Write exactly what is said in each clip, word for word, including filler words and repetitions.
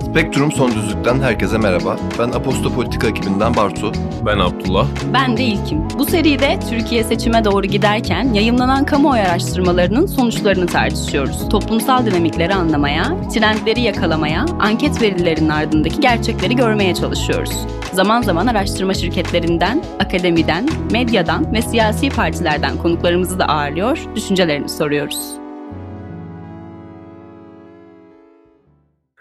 Spektrum Son Düzlük'ten herkese merhaba. Ben Apostol Politika ekibinden Bartu. Ben Abdullah. Ben de İlkim. Bu seride Türkiye seçime doğru giderken yayımlanan kamuoyu araştırmalarının sonuçlarını tartışıyoruz. Toplumsal dinamikleri anlamaya, trendleri yakalamaya, anket verilerinin ardındaki gerçekleri görmeye çalışıyoruz. Zaman zaman araştırma şirketlerinden, akademiden, medyadan ve siyasi partilerden konuklarımızı da ağırlıyor, düşüncelerini soruyoruz.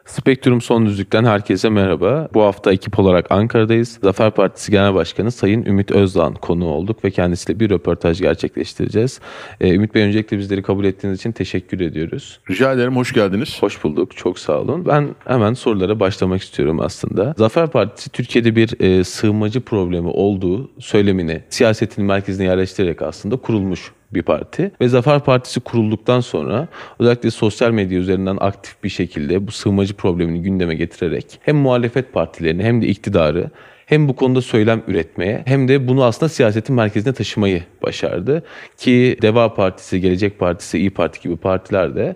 Spektrum Son Düzlük'ten herkese merhaba. Bu hafta ekip olarak Ankara'dayız. Zafer Partisi Genel Başkanı Sayın Ümit Özdağ'ın konuğu olduk ve kendisiyle bir röportaj gerçekleştireceğiz. Ee, Ümit Bey, öncelikle bizleri kabul ettiğiniz için teşekkür ediyoruz. Rica ederim, hoş geldiniz. Hoş bulduk, çok sağ olun. Ben hemen sorulara başlamak istiyorum aslında. Zafer Partisi, Türkiye'de bir e, sığınmacı problemi olduğu söylemini siyasetin merkezine yerleştirerek aslında kurulmuş bir parti ve Zafer Partisi kurulduktan sonra özellikle sosyal medya üzerinden aktif bir şekilde bu sığınmacı problemini gündeme getirerek hem muhalefet partilerini hem de iktidarı hem bu konuda söylem üretmeye hem de bunu aslında siyasetin merkezine taşımayı başardı. Ki Deva Partisi, Gelecek Partisi, İyi Parti gibi partiler de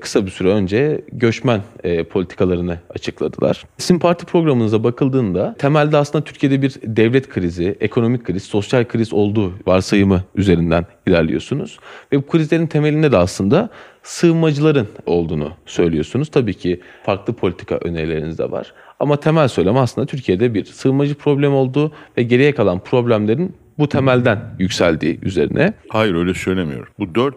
kısa bir süre önce göçmen politikalarını açıkladılar. Sizin parti programınıza bakıldığında temelde aslında Türkiye'de bir devlet krizi, ekonomik kriz, sosyal kriz olduğu varsayımı üzerinden ilerliyorsunuz. Ve bu krizlerin temelinde de aslında sığınmacıların olduğunu söylüyorsunuz. Tabii ki farklı politika önerileriniz de var. Ama temel söylem aslında Türkiye'de bir sığınmacı problemi olduğu ve geriye kalan problemlerin bu temelden yükseldiği üzerine. Hayır, öyle söylemiyorum. Bu dört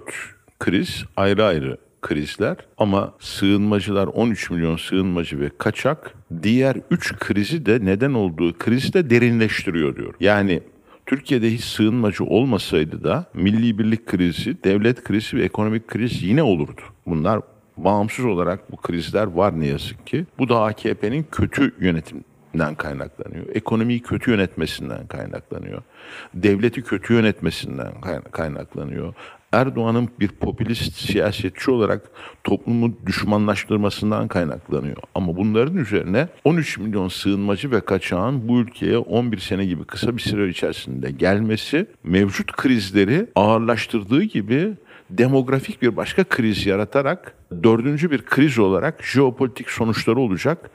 kriz ayrı ayrı krizler ama sığınmacılar, on üç milyon sığınmacı ve kaçak diğer üç krizi de neden olduğu krizi de derinleştiriyor diyor. Yani Türkiye'de hiç sığınmacı olmasaydı da milli birlik krizi, devlet krizi ve ekonomik kriz yine olurdu. Bunlar bağımsız olarak bu krizler var ne yazık ki. Bu da A K P'nin kötü yönetiminden kaynaklanıyor. Ekonomiyi kötü yönetmesinden kaynaklanıyor. Devleti kötü yönetmesinden kaynaklanıyor. Erdoğan'ın bir popülist siyasetçi olarak toplumu düşmanlaştırmasından kaynaklanıyor. Ama bunların üzerine on üç milyon sığınmacı ve kaçağın bu ülkeye on bir sene gibi kısa bir süre içerisinde gelmesi mevcut krizleri ağırlaştırdığı gibi demografik bir başka kriz yaratarak dördüncü bir kriz olarak jeopolitik sonuçları olacak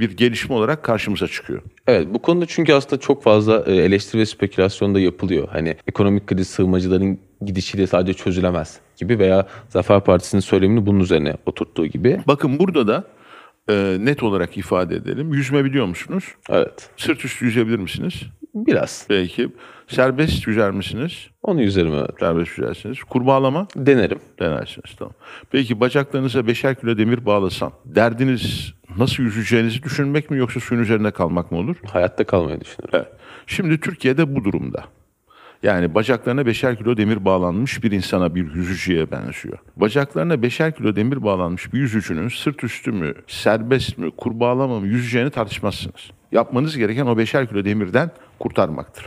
bir gelişme olarak karşımıza çıkıyor. Evet, bu konuda çünkü aslında çok fazla eleştiri ve spekülasyon da yapılıyor. Hani ekonomik kriz sığınmacıların gidişiyle sadece çözülemez gibi veya Zafer Partisi'nin söylemini bunun üzerine oturttuğu gibi. Bakın burada da e, net olarak ifade edelim. Yüzme biliyor musunuz? Evet. Sırt üstü yüzebilir misiniz? Biraz. Belki. Serbest yüzer misiniz? Onu yüzerim, evet. Serbest yüzersiniz. Kurbağalama? Denerim. Denersiniz, tamam. Peki bacaklarınıza beşer kilo demir bağlasam derdiniz nasıl yüzeceğinizi düşünmek mi yoksa suyun üzerinde kalmak mı olur? Hayatta kalmayı düşünürüm. Evet. Şimdi Türkiye'de bu durumda. Yani bacaklarına beşer kilo demir bağlanmış bir insana, bir yüzücüye benziyor. Bacaklarına beşer kilo demir bağlanmış bir yüzücünün sırt üstü mü, serbest mi, kurbağalama mı yüzeceğini tartışmazsınız. Yapmanız gereken o beşer kilo demirden kurtarmaktır.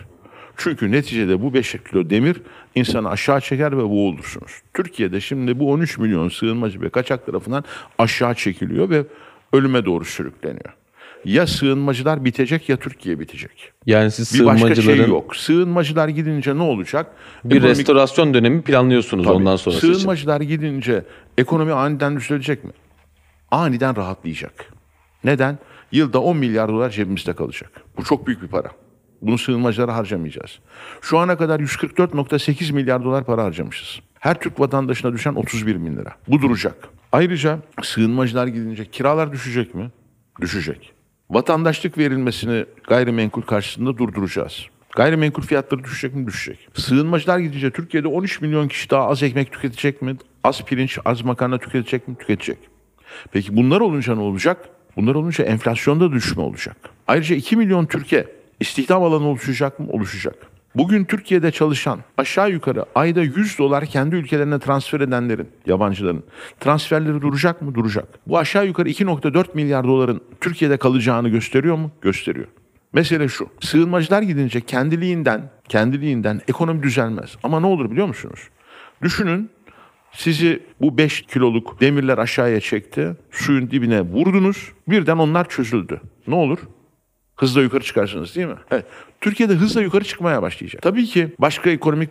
Çünkü neticede bu beşer kilo demir insanı aşağı çeker ve boğulursunuz. Türkiye'de şimdi bu on üç milyon sığınmacı ve kaçak tarafından aşağı çekiliyor ve ölüme doğru sürükleniyor. Ya sığınmacılar bitecek ya Türkiye bitecek. Yani siz bir sığınmacıların... başka şey yok. Sığınmacılar gidince ne olacak? Bir ekonomik... restorasyon dönemi planlıyorsunuz tabii, ondan sonrası için. Sığınmacılar gidince ekonomi aniden düzelecek mi? Aniden rahatlayacak. Neden? Yılda on milyar dolar cebimizde kalacak. Bu çok büyük bir para. Bunu sığınmacılara harcamayacağız. Şu ana kadar yüz kırk dört virgül sekiz milyar dolar para harcamışız. Her Türk vatandaşına düşen otuz bir bin lira. Bu duracak. Ayrıca sığınmacılar gidince kiralar düşecek mi? Düşecek. Vatandaşlık verilmesini gayrimenkul karşısında durduracağız. Gayrimenkul fiyatları düşecek mi? Düşecek. Sığınmacılar gidince Türkiye'de on üç milyon kişi daha az ekmek tüketecek mi? Az pirinç, az makarna tüketecek mi? Tüketecek. Peki bunlar olunca ne olacak? Bunlar olunca enflasyonda düşme olacak. Ayrıca iki milyon Türkiye istihdam alanı oluşacak mı? Oluşacak. Bugün Türkiye'de çalışan aşağı yukarı ayda yüz dolar kendi ülkelerine transfer edenlerin, yabancıların transferleri duracak mı? Duracak. Bu aşağı yukarı iki virgül dört milyar doların Türkiye'de kalacağını gösteriyor mu? Gösteriyor. Mesele şu, sığınmacılar gidince kendiliğinden, kendiliğinden ekonomi düzelmez. Ama ne olur biliyor musunuz? Düşünün, sizi bu beş kiloluk demirler aşağıya çekti, suyun dibine vurdunuz, birden onlar çözüldü. Ne olur? Hızla yukarı çıkarsınız değil mi? Evet. Türkiye'de hızla yukarı çıkmaya başlayacak. Tabii ki başka ekonomik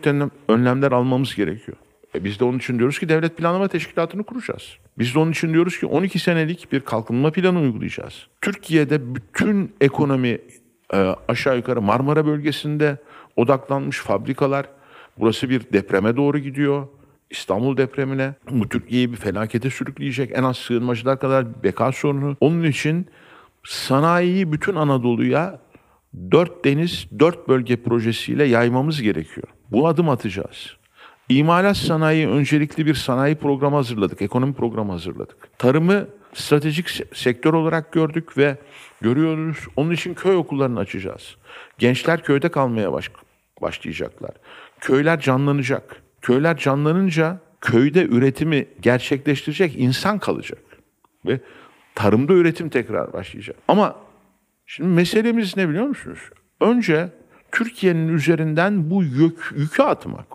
önlemler almamız gerekiyor. E biz de onun için diyoruz ki devlet planlama teşkilatını kuracağız. Biz de onun için diyoruz ki on iki senelik bir kalkınma planı uygulayacağız. Türkiye'de bütün ekonomi e, aşağı yukarı Marmara bölgesinde odaklanmış fabrikalar. Burası bir depreme doğru gidiyor. İstanbul depremine. Bu Türkiye'yi bir felakete sürükleyecek. En az sığınmacılar kadar beka sorunu. Onun için sanayiyi bütün Anadolu'ya dört deniz, dört bölge projesiyle yaymamız gerekiyor. Bu adım atacağız. İmalat sanayi öncelikli bir sanayi programı hazırladık, ekonomi programı hazırladık. Tarımı stratejik sektör olarak gördük ve görüyoruz. Onun için köy okullarını açacağız. Gençler köyde kalmaya baş, başlayacaklar. Köyler canlanacak. Köyler canlanınca köyde üretimi gerçekleştirecek insan kalacak. Ve tarımda üretim tekrar başlayacak. Ama şimdi meselemiz ne biliyor musunuz? Önce Türkiye'nin üzerinden bu yük, yükü atmak.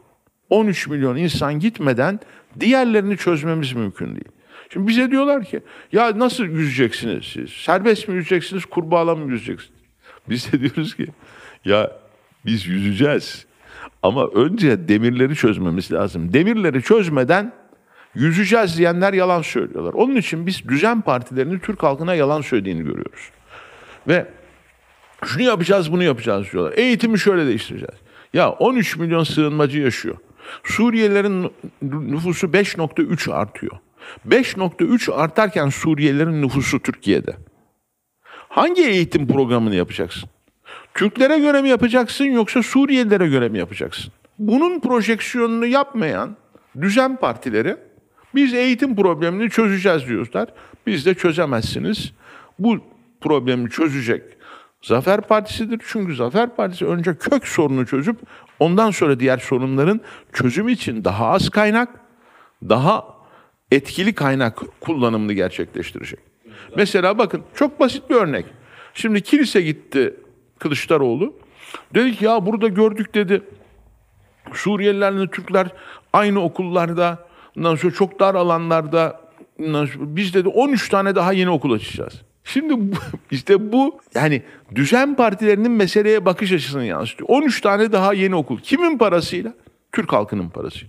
on üç milyon insan gitmeden diğerlerini çözmemiz mümkün değil. Şimdi bize diyorlar ki ya nasıl yüzeceksiniz siz? Serbest mi yüzeceksiniz, kurbağala mı yüzeceksiniz? Biz de diyoruz ki ya biz yüzeceğiz ama önce demirleri çözmemiz lazım. Demirleri çözmeden yüzeceğiz diyenler yalan söylüyorlar. Onun için biz düzen partilerinin Türk halkına yalan söylediğini görüyoruz. Ve şunu yapacağız, bunu yapacağız diyorlar. Eğitimi şöyle değiştireceğiz. Ya on üç milyon sığınmacı yaşıyor. Suriyelilerin nüfusu beş nokta üç artıyor. beş nokta üç artarken Suriyelilerin nüfusu Türkiye'de. Hangi eğitim programını yapacaksın? Türklere göre mi yapacaksın yoksa Suriyelilere göre mi yapacaksın? Bunun projeksiyonunu yapmayan düzen partileri biz eğitim problemini çözeceğiz diyorlar. Biz de çözemezsiniz. Bu problemi çözecek Zafer Partisi'dir. Çünkü Zafer Partisi önce kök sorunu çözüp ondan sonra diğer sorunların çözümü için daha az kaynak, daha etkili kaynak kullanımını gerçekleştirecek. Mesela bakın çok basit bir örnek. Şimdi kilise gitti Kılıçdaroğlu. Dedi ki ya burada gördük dedi Suriyelilerle Türkler aynı okullarda, ondan sonra çok dar alanlarda, biz dedi on üç tane daha yeni okul açacağız. Şimdi işte bu yani düzen partilerinin meseleye bakış açısını yansıtıyor. on üç tane daha yeni okul. Kimin parasıyla? Türk halkının parasıyla.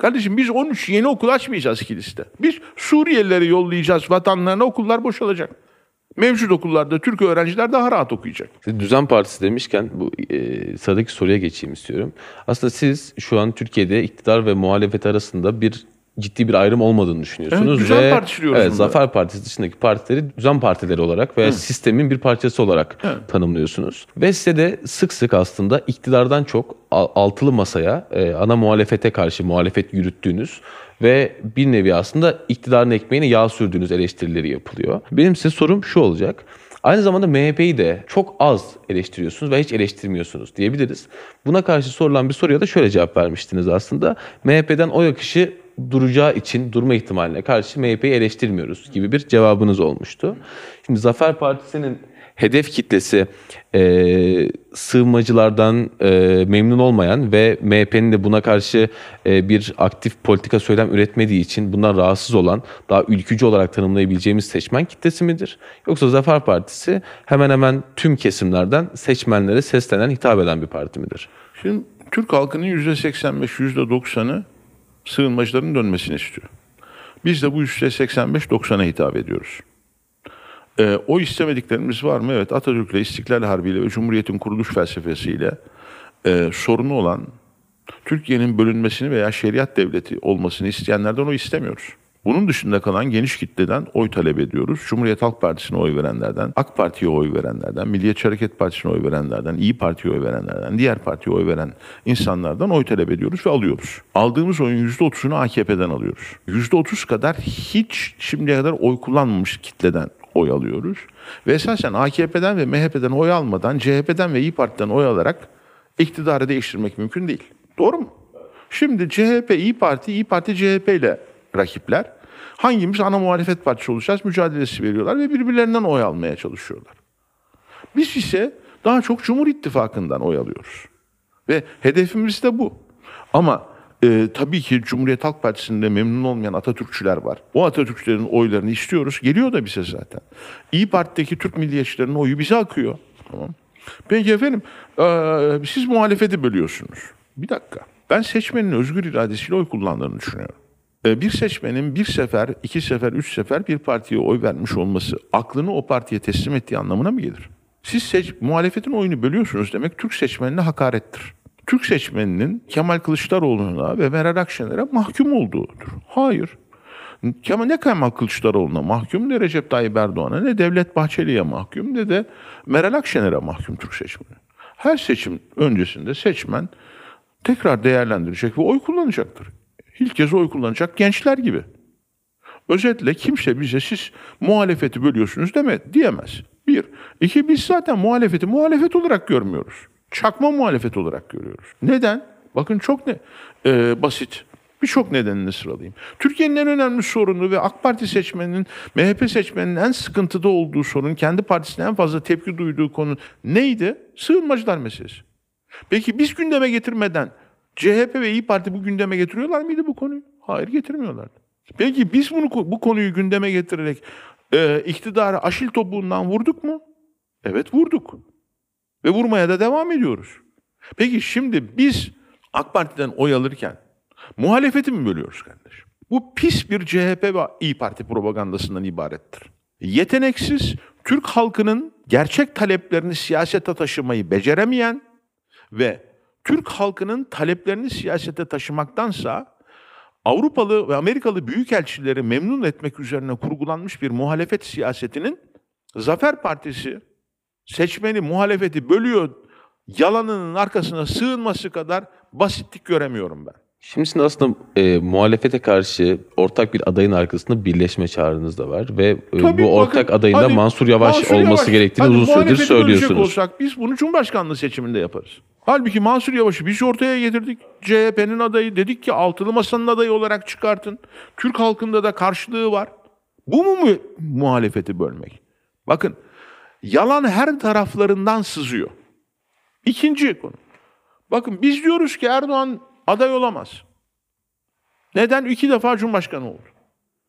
Kardeşim biz on üç yeni okul açmayacağız kiliste. Biz Suriyelileri yollayacağız vatanlarına, okullar boşalacak. Mevcut okullarda Türk öğrenciler daha rahat okuyacak. Siz düzen partisi demişken bu e, sıradaki soruya geçeyim istiyorum. Aslında siz şu an Türkiye'de iktidar ve muhalefet arasında bir ciddi bir ayrım olmadığını düşünüyorsunuz. Evet, düzen partisi diyoruz. Evet, Zafer Partisi dışındaki partileri düzen partileri olarak ve sistemin bir parçası olarak Hı. tanımlıyorsunuz. Ve size de sık sık aslında iktidardan çok altılı masaya, ana muhalefete karşı muhalefet yürüttüğünüz ve bir nevi aslında iktidarın ekmeğine yağ sürdüğünüz eleştirileri yapılıyor. Benim size sorum şu olacak. Aynı zamanda M H P'yi de çok az eleştiriyorsunuz ve hiç eleştirmiyorsunuz diyebiliriz. Buna karşı sorulan bir soruya da şöyle cevap vermiştiniz aslında. M H P'den oy akışı duracağı için durma ihtimaline karşı M H P'yi eleştirmiyoruz gibi bir cevabınız olmuştu. Şimdi Zafer Partisi'nin hedef kitlesi e, sığınmacılardan e, memnun olmayan ve M H P'nin de buna karşı e, bir aktif politika söylem üretmediği için bundan rahatsız olan, daha ülkücü olarak tanımlayabileceğimiz seçmen kitlesi midir? Yoksa Zafer Partisi hemen hemen tüm kesimlerden seçmenlere seslenen, hitap eden bir parti midir? Şimdi Türk halkının yüzde seksen beş, yüzde doksanı sığınmacıların dönmesini istiyor. Biz de bu yüzde seksen beş doksana hitap ediyoruz. E, o istemediklerimiz var mı? Evet, Atatürk'le, İstiklal Harbi'yle ve Cumhuriyet'in kuruluş felsefesiyle e, sorunu olan, Türkiye'nin bölünmesini veya şeriat devleti olmasını isteyenlerden oy istemiyoruz. Bunun dışında kalan geniş kitleden oy talep ediyoruz. Cumhuriyet Halk Partisi'ne oy verenlerden, AK Parti'ye oy verenlerden, Milliyetçi Hareket Partisi'ne oy verenlerden, İyi Parti'ye oy verenlerden, diğer partiye oy veren insanlardan oy talep ediyoruz ve alıyoruz. Aldığımız oyun yüzde otuzunu A K P'den alıyoruz. yüzde otuz kadar hiç şimdiye kadar oy kullanmamış kitleden oy alıyoruz. Ve esasen A K P'den ve M H P'den oy almadan, C H P'den ve İyi Parti'den oy alarak iktidarı değiştirmek mümkün değil. Doğru mu? Şimdi C H P, İyi Parti, İyi Parti, C H P ile rakipler. Hangimiz ana muhalefet partisi olacağız mücadelesi veriyorlar ve birbirlerinden oy almaya çalışıyorlar. Biz ise daha çok Cumhur İttifakı'ndan oy alıyoruz. Ve hedefimiz de bu. Ama e, tabii ki Cumhuriyet Halk Partisi'nde memnun olmayan Atatürkçüler var. O Atatürkçülerin oylarını istiyoruz. Geliyor da bize zaten. İyi Parti'deki Türk milliyetçilerinin oyu bize akıyor. Tamam. Peki efendim, e, siz muhalefeti bölüyorsunuz. Bir dakika. Ben seçmenin özgür iradesiyle oy kullandığını düşünüyorum. Bir seçmenin bir sefer, iki sefer, üç sefer bir partiye oy vermiş olması aklını o partiye teslim ettiği anlamına mı gelir? Siz seç, muhalefetin oyunu bölüyorsunuz demek Türk seçmenine hakarettir. Türk seçmeninin Kemal Kılıçdaroğlu'na ve Meral Akşener'e mahkum olduğudur. Hayır. Ne Kemal Kılıçdaroğlu'na mahkum, ne Recep Tayyip Erdoğan'a, ne Devlet Bahçeli'ye mahkum, ne de Meral Akşener'e mahkum Türk seçmeni. Her seçim öncesinde seçmen tekrar değerlendirecek ve oy kullanacaktır. İlk kez oy kullanacak gençler gibi. Özetle kimse bize siz muhalefeti bölüyorsunuz deme, diyemez. Bir. İki, biz zaten muhalefeti muhalefet olarak görmüyoruz. Çakma muhalefet olarak görüyoruz. Neden? Bakın çok ne e, basit. Birçok nedenini sıralayayım. Türkiye'nin en önemli sorunu ve AK Parti seçmeninin, M H P seçmeninin en sıkıntıda olduğu sorun, kendi partisine en fazla tepki duyduğu konu neydi? Sığınmacılar meselesi. Peki biz gündeme getirmeden C H P ve İyi Parti bu gündeme getiriyorlar mıydı bu konuyu? Hayır, getirmiyorlardı. Peki biz bunu bu konuyu gündeme getirerek e, iktidarı Aşil topuğundan vurduk mu? Evet, vurduk. Ve vurmaya da devam ediyoruz. Peki şimdi biz AK Parti'den oy alırken muhalefeti mi bölüyoruz kardeşim? Bu pis bir C H P ve İyi Parti propagandasından ibarettir. Yeteneksiz, Türk halkının gerçek taleplerini siyasete taşımayı beceremeyen ve Türk halkının taleplerini siyasete taşımaktansa Avrupalı ve Amerikalı büyükelçileri memnun etmek üzerine kurgulanmış bir muhalefet siyasetinin Zafer Partisi seçmeni, muhalefeti bölüyor yalanının arkasına sığınması kadar basitlik göremiyorum ben. Şimdi aslında e, muhalefete karşı ortak bir adayın arkasında birleşme çağrınız da var ve e, Tabii, bu ortak bakın, adayın da Mansur Yavaş Mansur olması Yavaş. gerektiğini hadi, uzun süredir söylüyorsunuz. Olsak, biz bunu Cumhurbaşkanlığı seçiminde yaparız. Halbuki Mansur Yavaş'ı biz ortaya getirdik. C H P'nin adayı dedik ki Altılı Masa'nın adayı olarak çıkartın. Türk halkında da karşılığı var. Bu mu mu muhalefeti bölmek? Bakın, yalan her taraflarından sızıyor. İkinci konu. Bakın biz diyoruz ki Erdoğan aday olamaz. Neden? İki defa Cumhurbaşkanı oldu.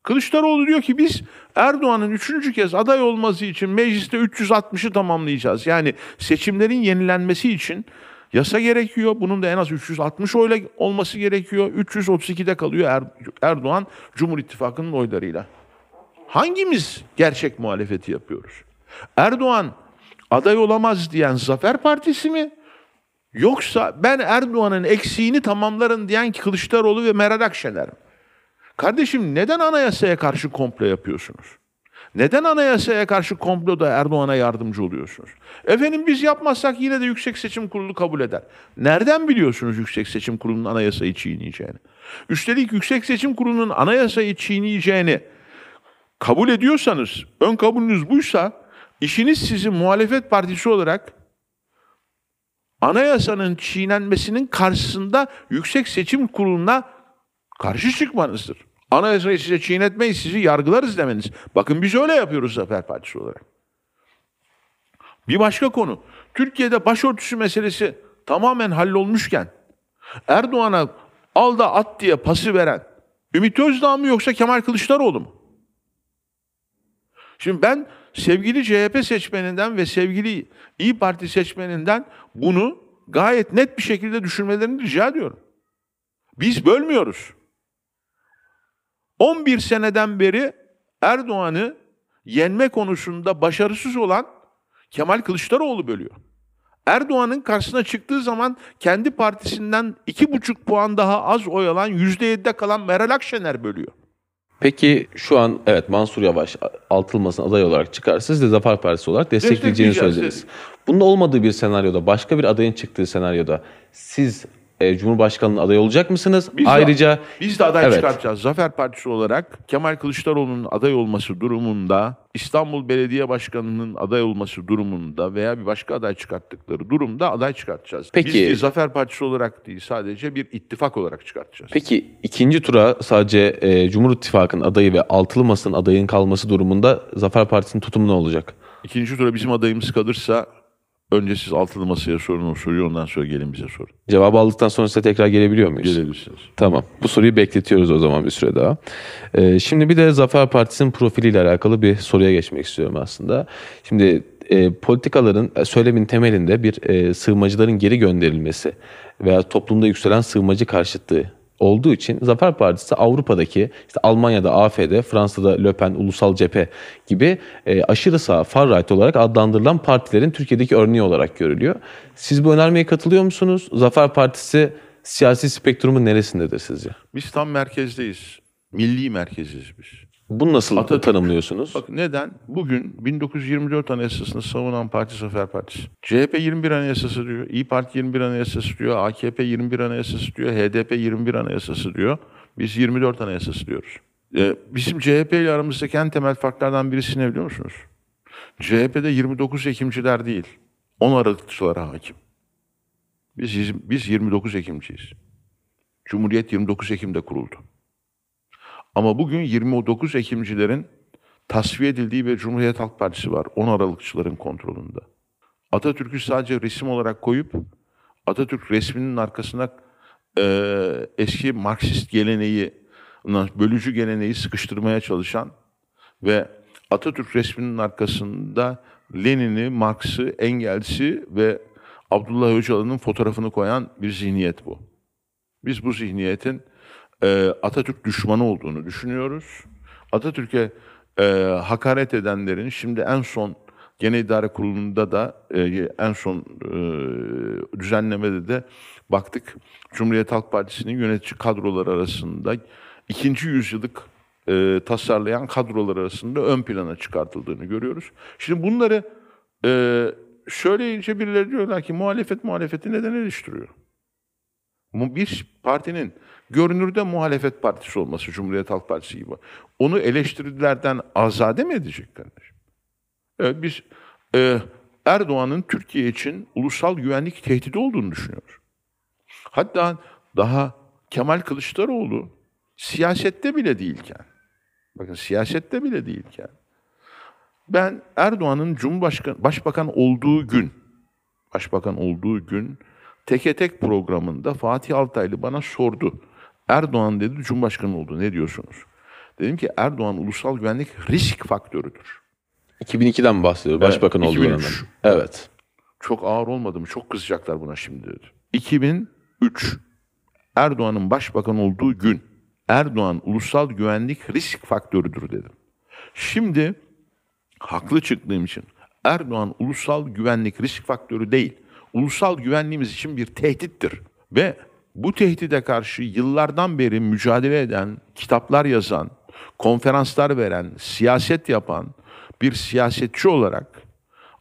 Kılıçdaroğlu diyor ki biz Erdoğan'ın üçüncü kez aday olması için mecliste üç yüz altmışı tamamlayacağız. Yani seçimlerin yenilenmesi için yasa gerekiyor. Bunun da en az üç yüz altmış oyla olması gerekiyor. üç yüz otuz ikide kalıyor er, Erdoğan Cumhur İttifakı'nın oylarıyla. Hangimiz gerçek muhalefeti yapıyoruz? Erdoğan aday olamaz diyen Zafer Partisi mi? Yoksa ben Erdoğan'ın eksiğini tamamlarım diyen Kılıçdaroğlu ve Meral Akşener. Kardeşim neden anayasaya karşı komplo yapıyorsunuz? Neden anayasaya karşı komploda Erdoğan'a yardımcı oluyorsunuz? Efendim biz yapmazsak yine de Yüksek Seçim Kurulu kabul eder. Nereden biliyorsunuz Yüksek Seçim Kurulu'nun anayasayı çiğneyeceğini? Üstelik Yüksek Seçim Kurulu'nun anayasayı çiğneyeceğini kabul ediyorsanız, ön kabulünüz buysa işiniz sizi muhalefet partisi olarak anayasanın çiğnenmesinin karşısında Yüksek Seçim Kurulu'na karşı çıkmanızdır. Anayasayı size çiğnetmeyiz, sizi yargılarız demeniz. Bakın biz öyle yapıyoruz Zafer Partisi olarak. Bir başka konu. Türkiye'de başörtüsü meselesi tamamen hallolmuşken Erdoğan'a al da at diye pası veren Ümit Özdağ mı yoksa Kemal Kılıçdaroğlu mu? Şimdi ben sevgili C H P seçmeninden ve sevgili İyi Parti seçmeninden bunu gayet net bir şekilde düşünmelerini rica ediyorum. Biz bölmüyoruz. on bir seneden beri Erdoğan'ı yenme konusunda başarısız olan Kemal Kılıçdaroğlu bölüyor. Erdoğan'ın karşısına çıktığı zaman kendi partisinden iki buçuk puan daha az oy alan yüzde yedide kalan Meral Akşener bölüyor. Peki şu an evet Mansur Yavaş Altılı Masa'nın aday olarak çıkarsa siz de Zafer Partisi olarak destekleyeceğini söylediniz. Bunun olmadığı bir senaryoda, başka bir adayın çıktığı senaryoda siz e, Cumhurbaşkanlığı adayı olacak mısınız? Biz Ayrıca de, biz de aday evet. çıkartacağız. Zafer Partisi olarak Kemal Kılıçdaroğlu'nun aday olması durumunda, İstanbul Belediye Başkanı'nın aday olması durumunda veya bir başka aday çıkarttıkları durumda aday çıkartacağız. Peki, biz de Zafer Partisi olarak değil, sadece bir ittifak olarak çıkartacağız. Peki ikinci tura sadece e, Cumhur İttifakı'nın adayı ve Altılı Masa'nın adayının kalması durumunda Zafer Partisi'nin tutumu ne olacak? İkinci tura bizim adayımız kalırsa önce siz Altılı Masa'ya sorun, o soruyu ondan sonra gelin bize sorun. Cevabı aldıktan sonra size tekrar gelebiliyor muyuz? Gelebilirsiniz. Tamam. Bu soruyu bekletiyoruz o zaman bir süre daha. Ee, şimdi bir de Zafer Partisi'nin profiliyle alakalı bir soruya geçmek istiyorum aslında. Şimdi e, politikaların, söylemin temelinde bir e, sığınmacıların geri gönderilmesi veya toplumda yükselen sığınmacı karşıtlığı olduğu için Zafer Partisi Avrupa'daki, işte Almanya'da A F D, Fransa'da Le Pen, Ulusal Cephe gibi e, aşırı sağ, far right olarak adlandırılan partilerin Türkiye'deki örneği olarak görülüyor. Siz bu önermeye katılıyor musunuz? Zafer Partisi siyasi spektrumun neresindedir sizce? Biz tam merkezdeyiz. Milli merkeziz biz. Bunu nasıl Atatürk, tanımlıyorsunuz? Bakın neden? Bugün bin dokuz yüz yirmi dört Anayasası'nı savunan parti Zafer Partisi. C H P yirmi bir Anayasası diyor, İyi Parti yirmi bir Anayasası diyor, A K P yirmi bir Anayasası diyor, H D P yirmi bir Anayasası diyor. Biz yirmi dört Anayasası diyoruz. Ee, bizim C H P ile aramızdaki en temel farklardan birisi ne biliyor musunuz? C H P'de yirmi dokuz Ekimciler değil, on Aralıkçılara hakim. Biz, biz yirmi dokuz Ekimciyiz. Cumhuriyet yirmi dokuz Ekim'de kuruldu. Ama bugün yirmi dokuz Ekimcilerin tasfiye edildiği bir Cumhuriyet Halk Partisi var. on Aralıkçıların kontrolünde. Atatürk'ü sadece resim olarak koyup Atatürk resminin arkasına e, eski Marksist geleneği, bölücü geleneği sıkıştırmaya çalışan ve Atatürk resminin arkasında Lenin'i, Marx'ı, Engels'i ve Abdullah Öcalan'ın fotoğrafını koyan bir zihniyet bu. Biz bu zihniyetin Atatürk düşmanı olduğunu düşünüyoruz. Atatürk'e e, hakaret edenlerin şimdi en son Genel İdare Kurulu'nda da e, en son e, düzenlemede de baktık. Cumhuriyet Halk Partisi'nin yönetici kadroları arasında ikinci yüzyıllık e, tasarlayan kadrolar arasında ön plana çıkartıldığını görüyoruz. Şimdi bunları e, söyleyince birileri diyorlar ki muhalefet muhalefeti neden eleştiriyor? Bir partinin görünürde muhalefet partisi olması, Cumhuriyet Halk Partisi gibi. Onu eleştirilerden azade mi edecek kardeşim? Evet, biz e, Erdoğan'ın Türkiye için ulusal güvenlik tehdidi olduğunu düşünüyoruz. Hatta daha Kemal Kılıçdaroğlu siyasette bile değilken, bakın siyasette bile değilken, ben Erdoğan'ın Cumhurbaşkanı, başbakan olduğu gün, başbakan olduğu gün, Teke Tek programında Fatih Altaylı bana sordu. Erdoğan dedi Cumhurbaşkanı oldu. Ne diyorsunuz? Dedim ki Erdoğan ulusal güvenlik risk faktörüdür. iki bin ikiden bahsediyor. Başbakan evet, oldu. iki bin üç. Evet. Çok ağır olmadı mı? Çok kızacaklar buna şimdi dedi. iki bin üç. Erdoğan'ın başbakan olduğu gün Erdoğan ulusal güvenlik risk faktörüdür dedim. Şimdi haklı çıktığım için Erdoğan ulusal güvenlik risk faktörü değil. Ulusal güvenliğimiz için bir tehdittir. Ve bu tehdide karşı yıllardan beri mücadele eden, kitaplar yazan, konferanslar veren, siyaset yapan bir siyasetçi olarak,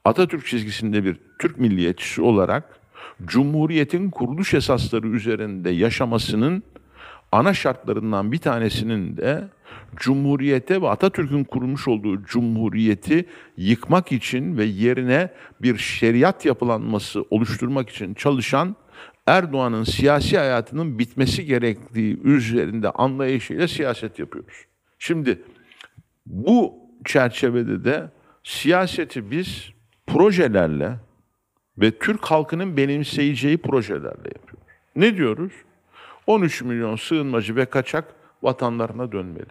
Atatürk çizgisinde bir Türk milliyetçisi olarak, Cumhuriyet'in kuruluş esasları üzerinde yaşamasının ana şartlarından bir tanesinin de Cumhuriyete ve Atatürk'ün kurmuş olduğu Cumhuriyeti yıkmak için ve yerine bir şeriat yapılanması oluşturmak için çalışan Erdoğan'ın siyasi hayatının bitmesi gerektiği üzerinde anlayışıyla siyaset yapıyoruz. Şimdi bu çerçevede de siyaseti biz projelerle ve Türk halkının benimseyeceği projelerle yapıyoruz. Ne diyoruz? on üç milyon sığınmacı ve kaçak vatanlarına dönmeli.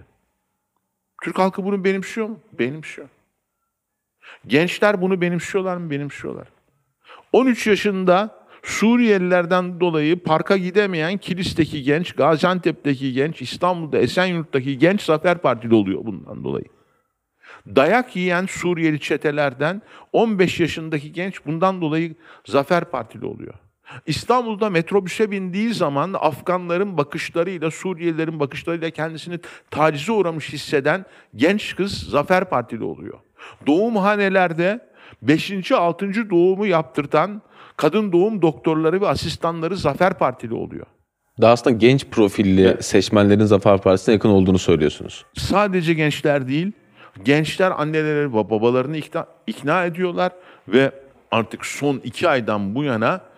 Türk halkı bunu benimsiyor mu? Benimsiyor. Gençler bunu benimsiyorlar mı? Benimsiyorlar. on üç yaşında Suriyelilerden dolayı parka gidemeyen Kilis'teki genç, Gaziantep'teki genç, İstanbul'da Esenyurt'taki genç Zafer Partili oluyor bundan dolayı. Dayak yiyen Suriyeli çetelerden on beş yaşındaki genç bundan dolayı Zafer Partili oluyor. İstanbul'da metrobüse bindiği zaman Afganların bakışlarıyla, Suriyelilerin bakışlarıyla kendisini tacize uğramış hisseden genç kız Zafer Partili oluyor. Doğumhanelerde beşinci altıncı doğumu yaptırtan kadın doğum doktorları ve asistanları Zafer Partili oluyor. Daha aslında genç profilli seçmenlerin Zafer Partisi'ne yakın olduğunu söylüyorsunuz. Sadece gençler değil, gençler anneleri ve babalarını ikna, ikna ediyorlar ve artık son iki aydan bu yana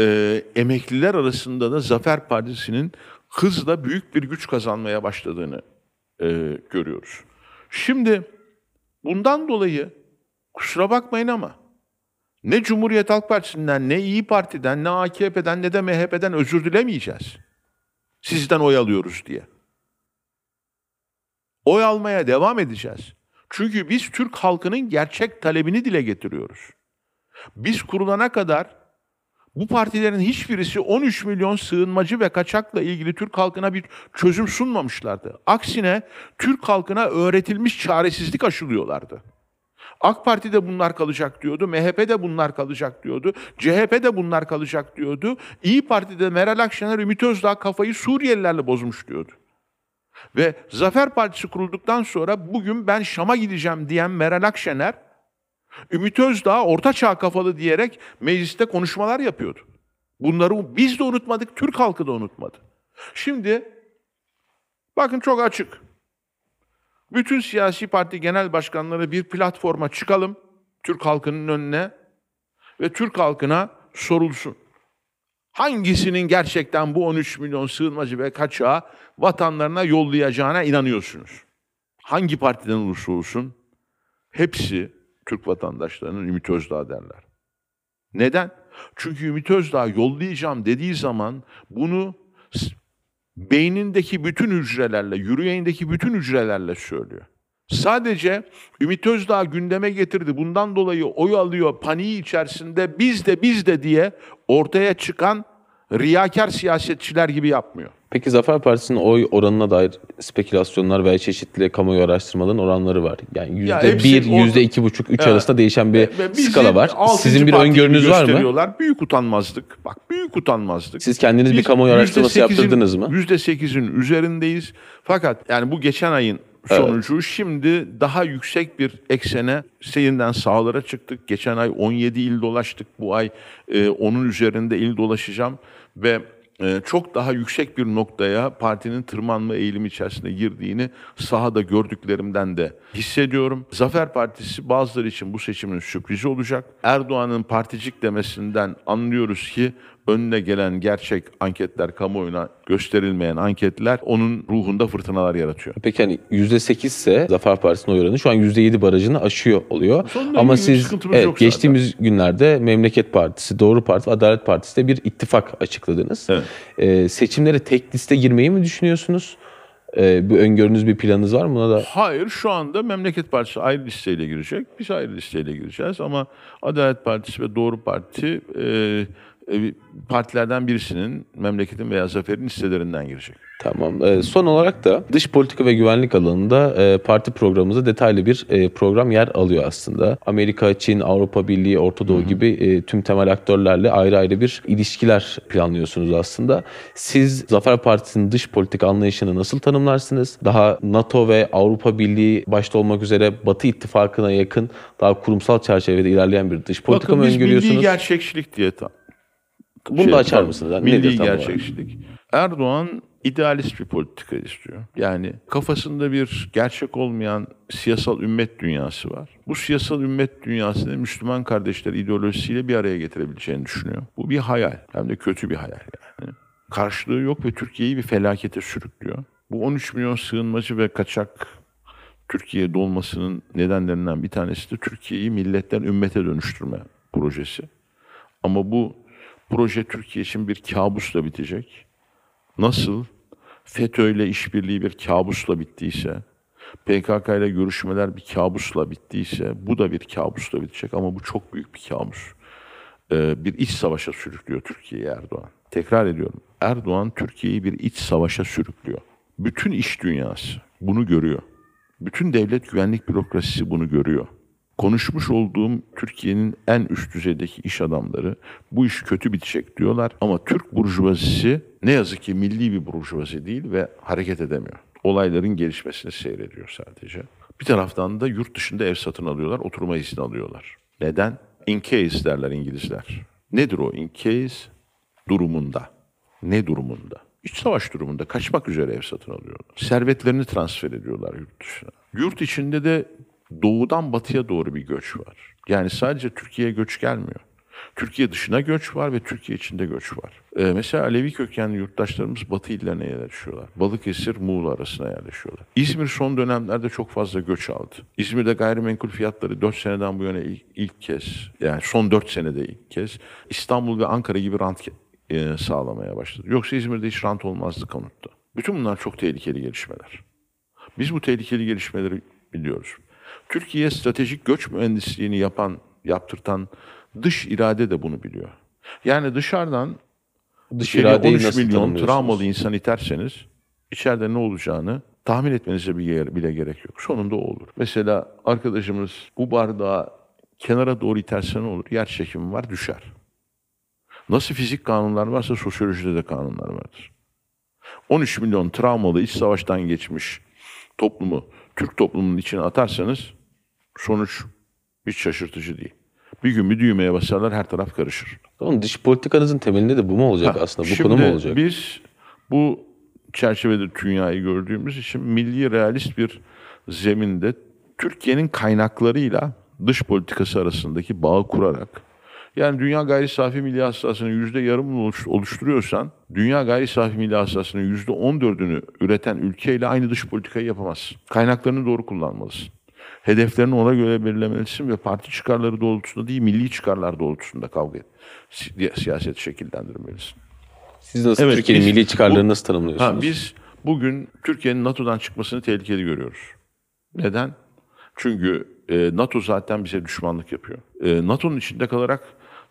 Ee, emekliler arasında da Zafer Partisi'nin hızla büyük bir güç kazanmaya başladığını e, görüyoruz. Şimdi bundan dolayı kusura bakmayın ama ne Cumhuriyet Halk Partisi'nden, ne İyi Parti'den, ne A K P'den, ne de M H P'den özür dilemeyeceğiz. Sizden oy alıyoruz diye. Oy almaya devam edeceğiz. Çünkü biz Türk halkının gerçek talebini dile getiriyoruz. Biz kurulana kadar bu partilerin hiçbirisi on üç milyon sığınmacı ve kaçakla ilgili Türk halkına bir çözüm sunmamışlardı. Aksine Türk halkına öğretilmiş çaresizlik aşılıyorlardı. AK Parti de bunlar kalacak diyordu, M H P de bunlar kalacak diyordu, C H P de bunlar kalacak diyordu, İyi Parti'de Meral Akşener, Ümit Özdağ kafayı Suriyelilerle bozmuş diyordu. Ve Zafer Partisi kurulduktan sonra bugün ben Şam'a gideceğim diyen Meral Akşener, Ümit Özdağ orta çağ kafalı diyerek mecliste konuşmalar yapıyordu. Bunları biz de unutmadık, Türk halkı da unutmadı. Şimdi bakın çok açık. Bütün siyasi parti genel başkanları bir platforma çıkalım Türk halkının önüne ve Türk halkına sorulsun. Hangisinin gerçekten bu on üç milyon sığınmacı ve kaçağı vatanlarına yollayacağına inanıyorsunuz? Hangi partiden olursa olsun hepsi Türk vatandaşlarının Ümit Özdağ derler. Neden? Çünkü Ümit Özdağ yollayacağım dediği zaman bunu beynindeki bütün hücrelerle, yüreğindeki bütün hücrelerle söylüyor. Sadece Ümit Özdağ gündeme getirdi, bundan dolayı oy alıyor paniği içerisinde biz de biz de diye ortaya çıkan riyakar siyasetçiler gibi yapmıyor. Peki Zafer Partisi'nin oy oranına dair spekülasyonlar veya çeşitli kamuoyu araştırmaların oranları var. Yani yüzde bir, yüzde iki buçuk, üç arasında değişen bir e, skala var. Sizin bir öngörünüz var mı? Büyük utanmazlık. Bak büyük utanmazlık. Siz kendiniz Biz bir kamuoyu araştırması yaptırdınız mı? yüzde sekizin üzerindeyiz. Fakat yani bu geçen ayın sonucu, evet. Şimdi daha yüksek bir eksene seyirden sağlara çıktık. Geçen ay on yedi il dolaştık. Bu ay e, onun üzerinde il dolaşacağım ve çok daha yüksek bir noktaya partinin tırmanma eğilimi içerisinde girdiğini sahada gördüklerimden de hissediyorum. Zafer Partisi bazıları için bu seçimin sürprizi olacak. Erdoğan'ın particik demesinden anlıyoruz ki önüne gelen gerçek anketler, kamuoyuna gösterilmeyen anketler onun ruhunda fırtınalar yaratıyor. Peki hani yüzde sekiz ise Zafer Partisi'nin oranı şu an yüzde yedi barajını aşıyor oluyor. Sonunda ama siz evet, geçtiğimiz zaten günlerde Memleket Partisi, Doğru Parti, Adalet Partisi'de bir ittifak açıkladınız. Evet. Ee, seçimlere tek liste girmeyi mi düşünüyorsunuz? Ee, bir öngörünüz, bir planınız var mı? Buna da... Hayır, şu anda Memleket Partisi ayrı listeyle girecek. Biz ayrı listeyle gireceğiz ama Adalet Partisi ve Doğru Parti... E, partilerden birisinin, memleketin veya zaferin listelerinden girecek. Tamam. Son olarak da dış politika ve güvenlik alanında parti programımızda detaylı bir program yer alıyor aslında. Amerika, Çin, Avrupa Birliği, Orta Doğu gibi tüm temel aktörlerle ayrı ayrı bir ilişkiler planlıyorsunuz aslında. Siz Zafer Partisi'nin dış politika anlayışını nasıl tanımlarsınız? Daha NATO ve Avrupa Birliği başta olmak üzere Batı ittifakına yakın, daha kurumsal çerçevede ilerleyen bir dış politika mı öngörüyorsunuz? Bakın biz milli gerçekçilik diye tam. Bunu şey, da açar mısınız? Yani milli gerçekçilik. Erdoğan idealist bir politika istiyor. Yani kafasında bir gerçek olmayan siyasal ümmet dünyası var. Bu siyasal ümmet dünyasını Müslüman kardeşler ideolojisiyle bir araya getirebileceğini düşünüyor. Bu bir hayal. Hem de kötü bir hayal yani. Karşılığı yok ve Türkiye'yi bir felakete sürüklüyor. Bu on üç milyon sığınmacı ve kaçak Türkiye'ye dolmasının nedenlerinden bir tanesi de Türkiye'yi milletten ümmete dönüştürme projesi. Ama bu proje Türkiye için bir kabusla bitecek. Nasıl FETÖ ile işbirliği bir kabusla bittiyse, P K K ile görüşmeler bir kabusla bittiyse, bu da bir kabusla bitecek ama bu çok büyük bir kabus. Ee, bir iç savaşa sürüklüyor Türkiye'yi Erdoğan. Tekrar ediyorum, Erdoğan Türkiye'yi bir iç savaşa sürüklüyor. Bütün iş dünyası bunu görüyor. Bütün devlet güvenlik bürokrasisi bunu görüyor. Konuşmuş olduğum Türkiye'nin en üst düzeydeki iş adamları bu iş kötü bitecek diyorlar ama Türk burjuvazisi ne yazık ki milli bir burjuvazi değil ve hareket edemiyor. Olayların gelişmesini seyrediyor sadece. Bir taraftan da yurt dışında ev satın alıyorlar, oturma izni alıyorlar. Neden? In case derler İngilizler. Nedir o in case? Durumunda. Ne durumunda? İç savaş durumunda kaçmak üzere ev satın alıyorlar. Servetlerini transfer ediyorlar yurt dışına. Yurt içinde de doğudan batıya doğru bir göç var. Yani sadece Türkiye'ye göç gelmiyor. Türkiye dışına göç var ve Türkiye içinde göç var. Ee, mesela Alevi kökenli yurttaşlarımız batı illerine yerleşiyorlar. Balıkesir, Muğla arasına yerleşiyorlar. İzmir son dönemlerde çok fazla göç aldı. İzmir'de gayrimenkul fiyatları dört seneden bu yana ilk, ilk kez, yani son dört senede ilk kez İstanbul ve Ankara gibi rant e, sağlamaya başladı. Yoksa İzmir'de hiç rant olmazdı konutta. Bütün bunlar çok tehlikeli gelişmeler. Biz bu tehlikeli gelişmeleri biliyoruz. Türkiye stratejik göç mühendisliğini yapan, yaptırtan dış irade de bunu biliyor. Yani dışarıdan dış iradeyi on üç milyon travmalı insan iterseniz içeride ne olacağını tahmin etmenize bile gerek yok. Sonunda o olur. Mesela arkadaşımız bu bardağı kenara doğru itersen olur. Yer çekimi var, düşer. Nasıl fizik kanunlar varsa sosyolojide de kanunlar vardır. on üç milyon travmalı iç savaştan geçmiş toplumu Türk toplumunun içine atarsanız sonuç hiç şaşırtıcı değil. Bir gün bir düğmeye basarlar, her taraf karışır. Tamam, dış politikanızın temelinde de bu mu olacak ha, aslında? Bu konu mu olacak? Şimdi biz bu çerçevede dünyayı gördüğümüz için milli realist bir zeminde Türkiye'nin kaynaklarıyla dış politikası arasındaki bağı kurarak, yani dünya gayri safi milli hasılasının yüzde yarımını oluşturuyorsan, dünya gayri safi milli hasılasının yüzde on dördünü üreten ülkeyle aynı dış politikayı yapamazsın. Kaynaklarını doğru kullanmalısın. Hedeflerini ona göre belirlemelisin ve parti çıkarları doğrultusunda değil, milli çıkarlar doğrultusunda kavga et. Siyaset şekillendirmelisin. Siz nasıl evet, Türkiye'nin milli çıkarlarını bu, nasıl tanımlıyorsunuz? Ha, biz bugün Türkiye'nin NATO'dan çıkmasını tehlikeli görüyoruz. Neden? Çünkü e, NATO zaten bize düşmanlık yapıyor. E, NATO'nun içinde kalarak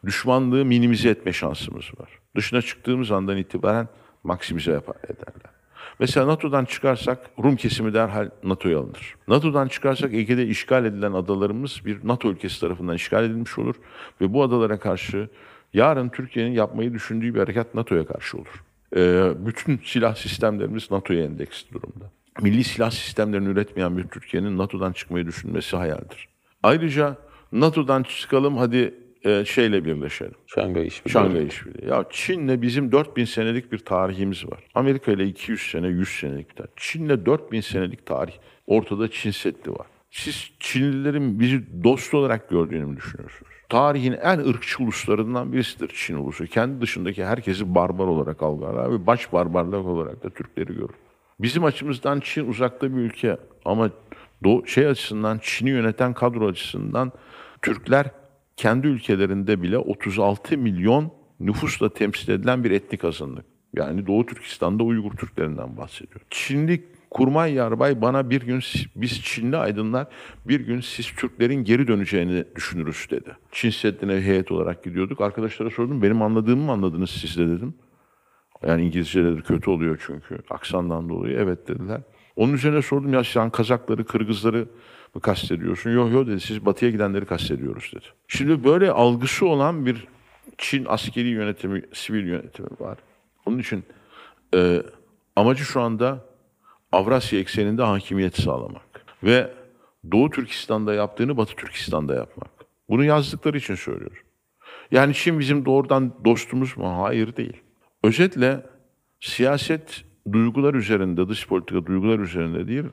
düşmanlığı minimize etme şansımız var. Dışına çıktığımız andan itibaren maksimize yapar ederler. Mesela NATO'dan çıkarsak Rum kesimi derhal NATO'ya alınır. NATO'dan çıkarsak Ege'de işgal edilen adalarımız bir NATO ülkesi tarafından işgal edilmiş olur ve bu adalara karşı yarın Türkiye'nin yapmayı düşündüğü bir harekat NATO'ya karşı olur. Ee, bütün silah sistemlerimiz NATO'ya endeksli durumda. Milli silah sistemlerini üretmeyen bir Türkiye'nin NATO'dan çıkmayı düşünmesi hayaldir. Ayrıca NATO'dan çıkalım hadi e, şeyle birleşelim. Şanghay İşbirliği. Şanghay İşbirliği. Ya Çin'le bizim dört bin senelik bir tarihimiz var. Amerika ile iki yüz sene, yüz senelik bir tarih. Çin'le dört bin senelik tarih. Ortada Çin Seddi var. Siz Çinlilerin bizi dost olarak gördüğünü mü düşünüyorsunuz? Tarihin en ırkçı uluslarından birisidir Çin ulusu. Kendi dışındaki herkesi barbar olarak algılar ve baş barbarlık olarak da Türkleri görür. Bizim açımızdan Çin uzakta bir ülke ama şey açısından, Çin'i yöneten kadro açısından Türkler kendi ülkelerinde bile otuz altı milyon nüfusla temsil edilen bir etnik azınlık. Yani Doğu Türkistan'da Uygur Türklerinden bahsediyor. Çinli kurmay yarbay bana bir gün biz Çinli aydınlar bir gün siz Türklerin geri döneceğini düşünürüz dedi. Çin Seddi'ne heyet olarak gidiyorduk. Arkadaşlara sordum, benim anladığımı mı anladınız siz de dedim. Yani İngilizceleri kötü oluyor çünkü aksandan dolayı. Evet dediler. Onun üzerine sordum, ya sen Kazakları, Kırgızları mı kastediyorsun? Yok yok dedi, siz batıya gidenleri kastediyoruz dedi. Şimdi böyle algısı olan bir Çin askeri yönetimi, sivil yönetimi var. Onun için e, amacı şu anda Avrasya ekseninde hakimiyeti sağlamak ve Doğu Türkistan'da yaptığını Batı Türkistan'da yapmak. Bunu yazdıkları için söylüyorum. Yani Çin bizim doğrudan dostumuz mu? Hayır değil. Özetle siyaset duygular üzerinde, dış politika duygular üzerinde değil,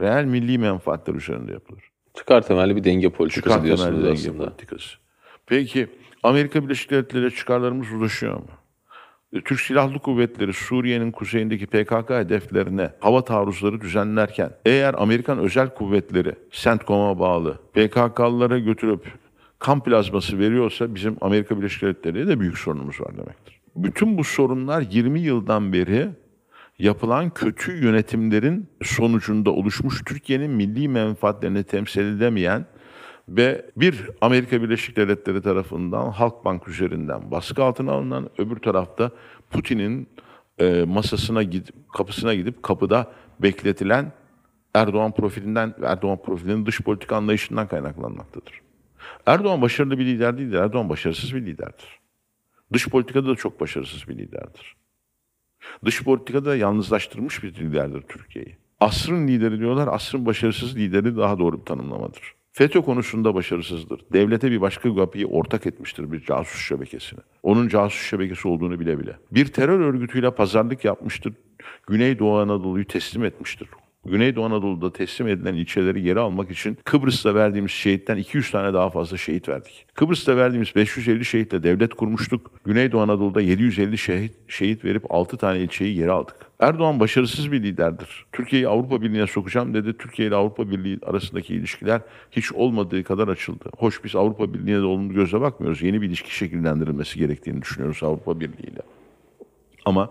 reel milli menfaatler üzerinde yapılır. Çıkar temelli bir denge politikası çıkar diyorsunuz aslında. Çıkar temelli denge politikası. Peki Amerika Birleşik Devletleri ile çıkarlarımız uzlaşıyor mu? Türk Silahlı Kuvvetleri Suriye'nin kuzeyindeki P K K hedeflerine hava taarruzları düzenlerken eğer Amerikan Özel Kuvvetleri SENTCOM'a bağlı P K K'lılara götürüp kan plazması veriyorsa bizim Amerika Birleşik Devletleri'yle de büyük sorunumuz var demektir. Bütün bu sorunlar yirmi yıldan beri yapılan kötü yönetimlerin sonucunda oluşmuş, Türkiye'nin milli menfaatlerini temsil edemeyen ve bir Amerika Birleşik Devletleri tarafından Halk Bankı üzerinden baskı altına alınan, öbür tarafta Putin'in masasına gidip, kapısına gidip kapıda bekletilen Erdoğan profilinden, Erdoğan profilinin dış politika anlayışından kaynaklanmaktadır. Erdoğan başarılı bir lider değildir, Erdoğan başarısız bir liderdir. Dış politikada da çok başarısız bir liderdir. Dış politikada yalnızlaştırmış bir liderdir Türkiye'yi. Asrın lideri diyorlar, asrın başarısız lideri daha doğru bir tanımlamadır. FETÖ konusunda başarısızdır. Devlete bir başka yapıyı ortak etmiştir, bir casus şebekesine. Onun casus şebekesi olduğunu bile bile. Bir terör örgütüyle pazarlık yapmıştır. Güneydoğu Anadolu'yu teslim etmiştir. Güneydoğu Anadolu'da teslim edilen ilçeleri geri almak için Kıbrıs'ta verdiğimiz şehitten iki yüz tane daha fazla şehit verdik. Kıbrıs'ta verdiğimiz beş yüz elli şehitle devlet kurmuştuk. Güneydoğu Anadolu'da yedi yüz elli şehit, şehit verip altı tane ilçeyi geri aldık. Erdoğan başarısız bir liderdir. Türkiye'yi Avrupa Birliği'ne sokacağım dedi. Türkiye ile Avrupa Birliği arasındaki ilişkiler hiç olmadığı kadar açıldı. Hoş, biz Avrupa Birliği'ne de olumlu gözle bakmıyoruz. Yeni bir ilişki şekillendirilmesi gerektiğini düşünüyoruz Avrupa Birliği ile. Ama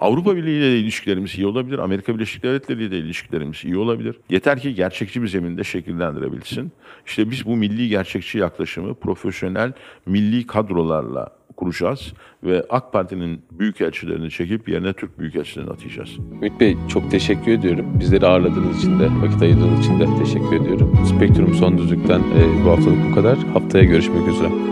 Avrupa Birliği ile de ilişkilerimiz iyi olabilir. Amerika Birleşik Devletleri ile de ilişkilerimiz iyi olabilir. Yeter ki gerçekçi bir zeminde şekillendirebilsin. İşte biz bu milli gerçekçi yaklaşımı profesyonel milli kadrolarla kuracağız ve AK Parti'nin büyükelçilerini çekip yerine Türk büyükelçilerini atayacağız. Ümit Bey, çok teşekkür ediyorum. Bizleri ağırladığınız için de, vakit ayırdığınız için de teşekkür ediyorum. Spektrum Son Düzlük'ten e, bu haftalık bu kadar. Haftaya görüşmek üzere.